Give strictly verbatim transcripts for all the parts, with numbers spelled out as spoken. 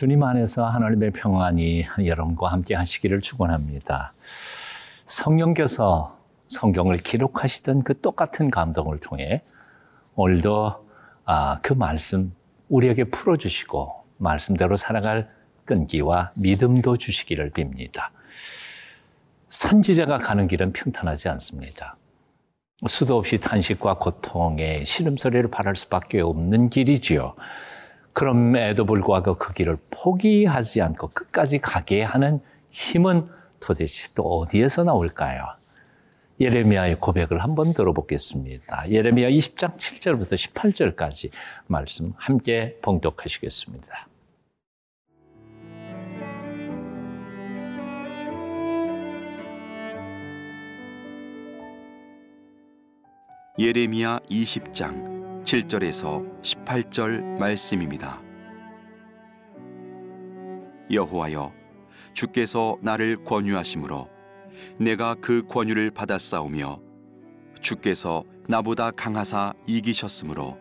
주님 안에서 하나님의 평안이 여러분과 함께 하시기를 축원합니다. 성령께서 성경을 기록하시던 그 똑같은 감동을 통해 오늘도 그 말씀 우리에게 풀어주시고 말씀대로 살아갈 끈기와 믿음도 주시기를 빕니다. 선지자가 가는 길은 평탄하지 않습니다. 수도 없이 탄식과 고통에 신음소리를 바랄 수밖에 없는 길이지요. 그럼에도 불구하고 그 길을 포기하지 않고 끝까지 가게 하는 힘은 도대체 또 어디에서 나올까요? 예레미야의 고백을 한번 들어보겠습니다. 예레미야 이십 장 칠 절부터 십팔 절까지 말씀 함께 봉독하시겠습니다. 예레미야 이십 장 칠 절에서 십팔 절 말씀입니다. 여호와여, 주께서 나를 권유하심으로 내가 그 권유를 받았사오며 주께서 나보다 강하사 이기셨으므로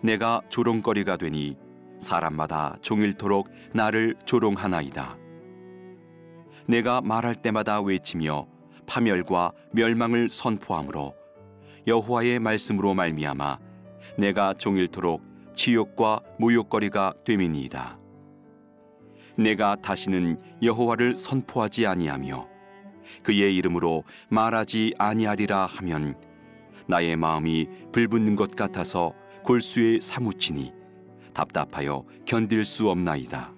내가 조롱거리가 되니 사람마다 종일토록 나를 조롱하나이다. 내가 말할 때마다 외치며 파멸과 멸망을 선포함으로 여호와의 말씀으로 말미암아 내가 종일토록 치욕과 모욕거리가 됨이니이다. 내가 다시는 여호와를 선포하지 아니하며 그의 이름으로 말하지 아니하리라 하면 나의 마음이 불붙는 것 같아서 골수에 사무치니 답답하여 견딜 수 없나이다.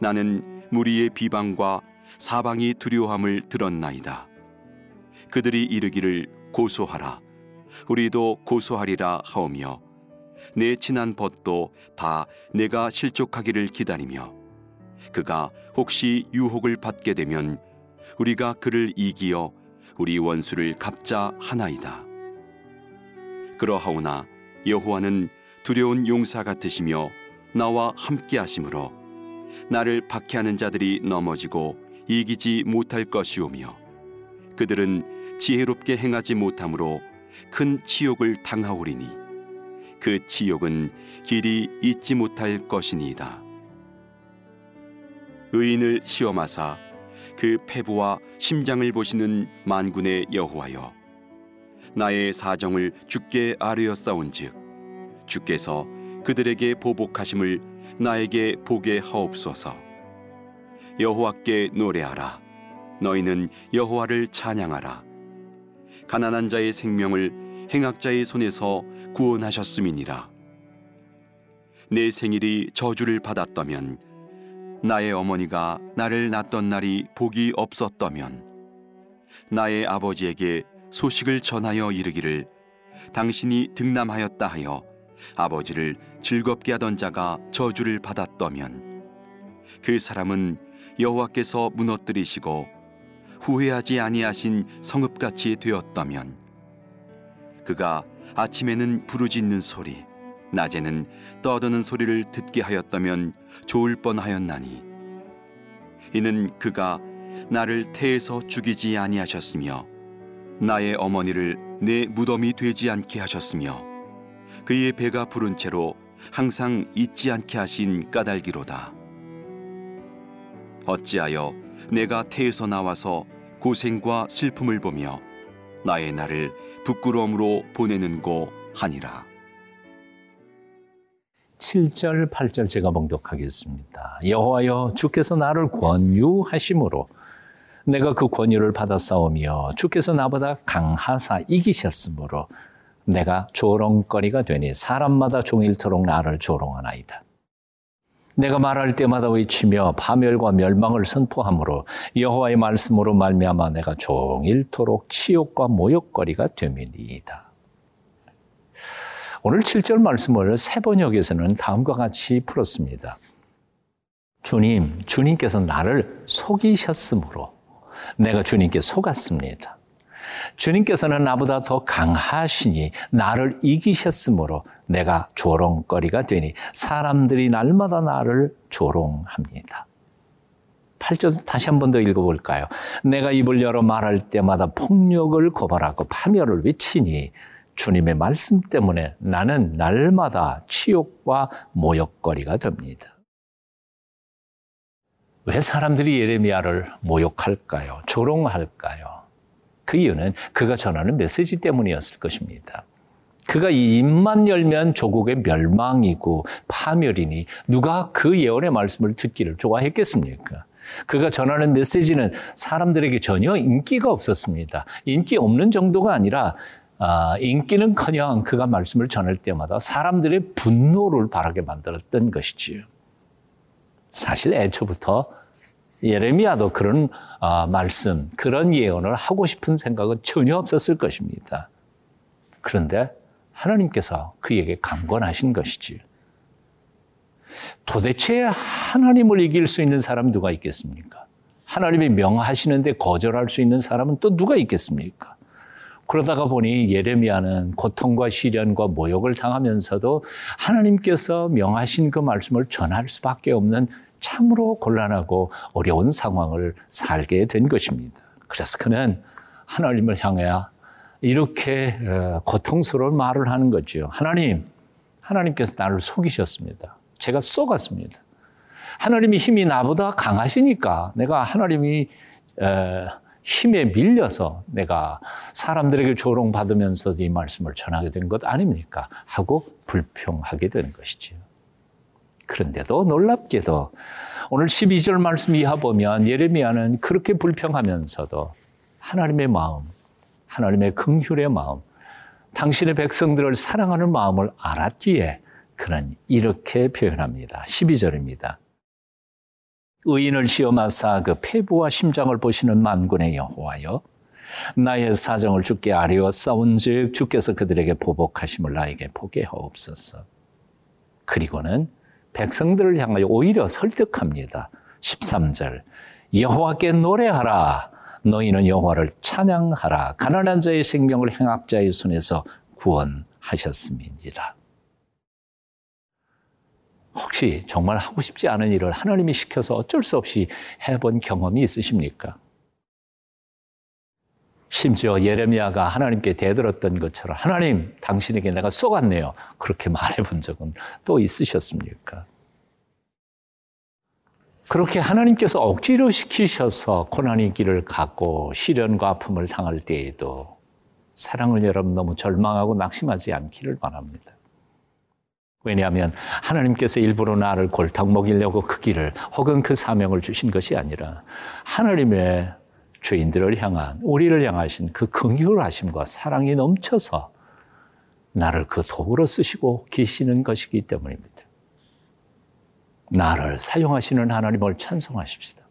나는 무리의 비방과 사방이 두려움을 들었나이다. 그들이 이르기를 고소하라, 우리도 고소하리라 하오며 내 친한 벗도 다 내가 실족하기를 기다리며 그가 혹시 유혹을 받게 되면 우리가 그를 이기어 우리 원수를 갚자 하나이다. 그러하오나 여호와는 두려운 용사 같으시며 나와 함께 하심으로 나를 박해하는 자들이 넘어지고 이기지 못할 것이오며 그들은 지혜롭게 행하지 못함으로 큰 치욕을 당하오리니 그 치욕은 길이 잊지 못할 것이니이다. 의인을 시험하사 그 폐부와 심장을 보시는 만군의 여호와여, 나의 사정을 주께 아뢰었사온즉 주께서 그들에게 보복하심을 나에게 보게 하옵소서. 여호와께 노래하라, 너희는 여호와를 찬양하라. 가난한 자의 생명을 행악자의 손에서 구원하셨음이니라. 내 생일이 저주를 받았다면, 나의 어머니가 나를 낳던 날이 복이 없었다면, 나의 아버지에게 소식을 전하여 이르기를 당신이 득남하였다 하여 아버지를 즐겁게 하던 자가 저주를 받았다면, 그 사람은 여호와께서 무너뜨리시고 후회하지 아니하신 성읍같이 되었다면, 그가 아침에는 부르짖는 소리, 낮에는 떠드는 소리를 듣게 하였다면 좋을 뻔하였나니, 이는 그가 나를 태에서 죽이지 아니하셨으며 나의 어머니를 내 무덤이 되지 않게 하셨으며 그의 배가 부른 채로 항상 잊지 않게 하신 까닭이로다. 어찌하여 내가 태에서 나와서 고생과 슬픔을 보며 나의 날을 부끄러움으로 보내는고 하니라. 칠 절, 팔 절 제가 봉독하겠습니다. 여호와여, 주께서 나를 권유하심으로 내가 그 권유를 받았사오며 주께서 나보다 강하사 이기셨으므로 내가 조롱거리가 되니 사람마다 종일토록 나를 조롱하나이다. 내가 말할 때마다 외치며 파멸과 멸망을 선포함으로 여호와의 말씀으로 말미암아 내가 종일토록 치욕과 모욕거리가 됨이니이다. 오늘 칠 절 말씀을 새 번역에서는 다음과 같이 풀었습니다. 주님, 주님께서 나를 속이셨으므로 내가 주님께 속았습니다. 주님께서는 나보다 더 강하시니 나를 이기셨으므로 내가 조롱거리가 되니 사람들이 날마다 나를 조롱합니다. 팔 절 다시 한 번 더 읽어볼까요? 내가 입을 열어 말할 때마다 폭력을 고발하고 파멸을 외치니 주님의 말씀 때문에 나는 날마다 치욕과 모욕거리가 됩니다. 왜 사람들이 예레미야를 모욕할까요? 조롱할까요? 그 이유는 그가 전하는 메시지 때문이었을 것입니다. 그가 이 입만 열면 조국의 멸망이고 파멸이니 누가 그 예언의 말씀을 듣기를 좋아했겠습니까? 그가 전하는 메시지는 사람들에게 전혀 인기가 없었습니다. 인기 없는 정도가 아니라 아, 인기는커녕 그가 말씀을 전할 때마다 사람들의 분노를 바라게 만들었던 것이지요. 사실 애초부터 예레미야도 그런 아, 말씀, 그런 예언을 하고 싶은 생각은 전혀 없었을 것입니다. 그런데 하나님께서 그에게 강권하신 것이지요. 도대체 하나님을 이길 수 있는 사람 누가 있겠습니까? 하나님이 명하시는데 거절할 수 있는 사람은 또 누가 있겠습니까? 그러다가 보니 예레미야는 고통과 시련과 모욕을 당하면서도 하나님께서 명하신 그 말씀을 전할 수밖에 없는 참으로 곤란하고 어려운 상황을 살게 된 것입니다. 그래서 그는 하나님을 향해야 이렇게 고통스러운 말을 하는 거죠. 하나님, 하나님께서 나를 속이셨습니다. 제가 속았습니다. 하나님이 힘이 나보다 강하시니까 내가 하나님이 에, 힘에 밀려서 내가 사람들에게 조롱받으면서 이 말씀을 전하게 된 것 아닙니까? 하고 불평하게 되는 것이지요. 그런데도 놀랍게도 오늘 십이 절 말씀 이하 보면 예레미야는 그렇게 불평하면서도 하나님의 마음, 하나님의 긍휼의 마음, 당신의 백성들을 사랑하는 마음을 알았기에 그는 이렇게 표현합니다. 십이 절입니다. 의인을 시험하사 그 폐부와 심장을 보시는 만군의 여호와여, 나의 사정을 주께 아뢰었사온즉 주께서 그들에게 보복하심을 나에게 보게 하옵소서. 그리고는 백성들을 향하여 오히려 설득합니다. 십삼 절, 여호와께 노래하라. 너희는 여호와를 찬양하라. 가난한 자의 생명을 행악자의 손에서 구원하셨음이니라. 혹시 정말 하고 싶지 않은 일을 하나님이 시켜서 어쩔 수 없이 해본 경험이 있으십니까? 심지어 예레미야가 하나님께 대들었던 것처럼 하나님, 당신에게 내가 속았네요. 그렇게 말해본 적은 또 있으셨습니까? 그렇게 하나님께서 억지로 시키셔서 고난의 길을 가고 시련과 아픔을 당할 때에도 사랑을 여러분 너무 절망하고 낙심하지 않기를 바랍니다. 왜냐하면 하나님께서 일부러 나를 골탕 먹이려고 그 길을 혹은 그 사명을 주신 것이 아니라 하나님의 죄인들을 향한, 우리를 향하신 그 긍휼하심과 사랑이 넘쳐서 나를 그 도구로 쓰시고 계시는 것이기 때문입니다. 나를 사용하시는 하나님을 찬송하십시다.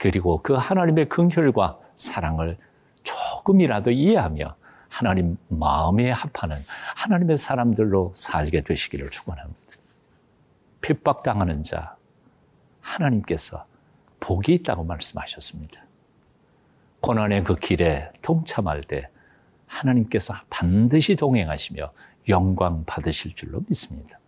그리고 그 하나님의 긍휼과 사랑을 조금이라도 이해하며 하나님 마음에 합하는 하나님의 사람들로 살게 되시기를 축원합니다. 핍박당하는 자, 하나님께서 복이 있다고 말씀하셨습니다. 고난의 그 길에 동참할 때 하나님께서 반드시 동행하시며 영광 받으실 줄로 믿습니다.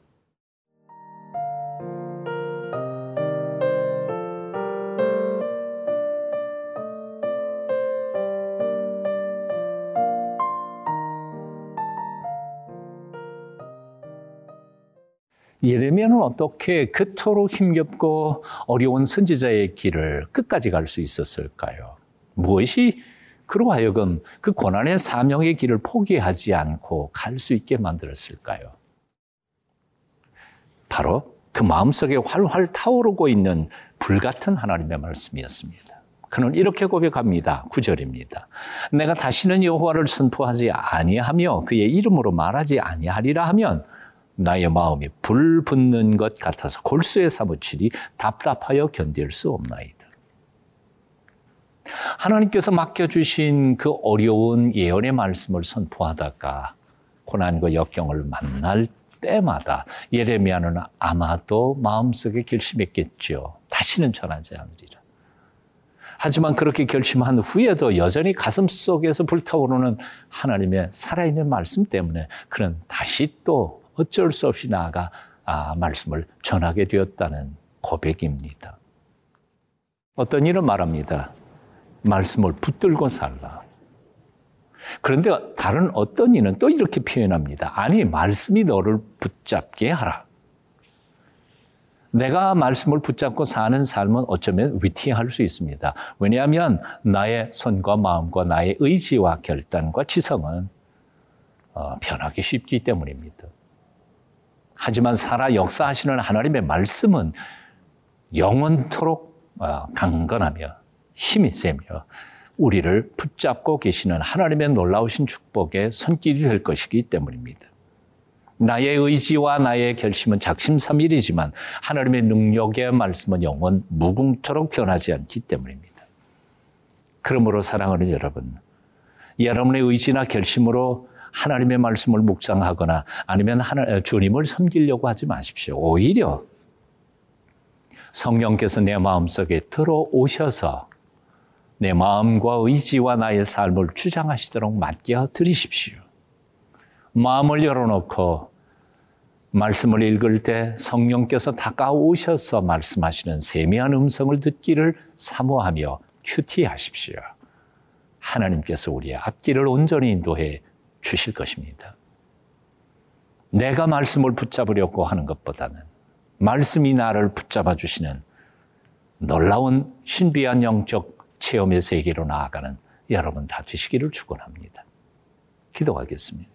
예레미야는 어떻게 그토록 힘겹고 어려운 선지자의 길을 끝까지 갈 수 있었을까요? 무엇이 그로 하여금 그 고난의 사명의 길을 포기하지 않고 갈 수 있게 만들었을까요? 바로 그 마음속에 활활 타오르고 있는 불같은 하나님의 말씀이었습니다. 그는 이렇게 고백합니다. 구 절입니다. 내가 다시는 여호와를 선포하지 아니하며 그의 이름으로 말하지 아니하리라 하면 나의 마음이 불 붙는 것 같아서 골수에 사무치리 답답하여 견딜 수 없나이다. 하나님께서 맡겨주신 그 어려운 예언의 말씀을 선포하다가 고난과 역경을 만날 때마다 예레미야는 아마도 마음속에 결심했겠죠. 다시는 전하지 않으리라. 하지만 그렇게 결심한 후에도 여전히 가슴 속에서 불타오르는 하나님의 살아있는 말씀 때문에 그는 다시 또 어쩔 수 없이 나아가 아, 말씀을 전하게 되었다는 고백입니다. 어떤 이는 말합니다. 말씀을 붙들고 살라. 그런데 다른 어떤 이는 또 이렇게 표현합니다. 아니, 말씀이 너를 붙잡게 하라. 내가 말씀을 붙잡고 사는 삶은 어쩌면 위태할 수 있습니다. 왜냐하면 나의 손과 마음과 나의 의지와 결단과 지성은 변하기 쉽기 때문입니다. 하지만 살아 역사하시는 하나님의 말씀은 영원토록 강건하며 힘이 세며 우리를 붙잡고 계시는 하나님의 놀라우신 축복의 손길이 될 것이기 때문입니다. 나의 의지와 나의 결심은 작심삼일이지만 하나님의 능력의 말씀은 영원 무궁토록 변하지 않기 때문입니다. 그러므로 사랑하는 여러분, 여러분의 의지나 결심으로 하나님의 말씀을 묵상하거나 아니면 하나, 주님을 섬기려고 하지 마십시오. 오히려 성령께서 내 마음속에 들어오셔서 내 마음과 의지와 나의 삶을 주장하시도록 맡겨드리십시오. 마음을 열어놓고 말씀을 읽을 때 성령께서 다가오셔서 말씀하시는 세미한 음성을 듣기를 사모하며 큐티하십시오. 하나님께서 우리의 앞길을 온전히 인도해 주실 것입니다. 내가 말씀을 붙잡으려고 하는 것보다는 말씀이 나를 붙잡아 주시는 놀라운 신비한 영적 체험의 세계로 나아가는 여러분 다 되시기를 축원합니다. 기도하겠습니다.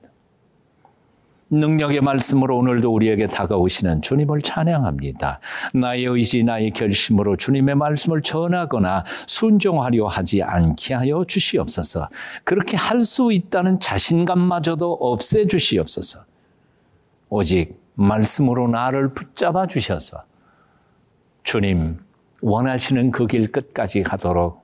능력의 말씀으로 오늘도 우리에게 다가오시는 주님을 찬양합니다. 나의 의지, 나의 결심으로 주님의 말씀을 전하거나 순종하려 하지 않게 하여 주시옵소서. 그렇게 할 수 있다는 자신감마저도 없애 주시옵소서. 오직 말씀으로 나를 붙잡아 주셔서 주님 원하시는 그 길 끝까지 가도록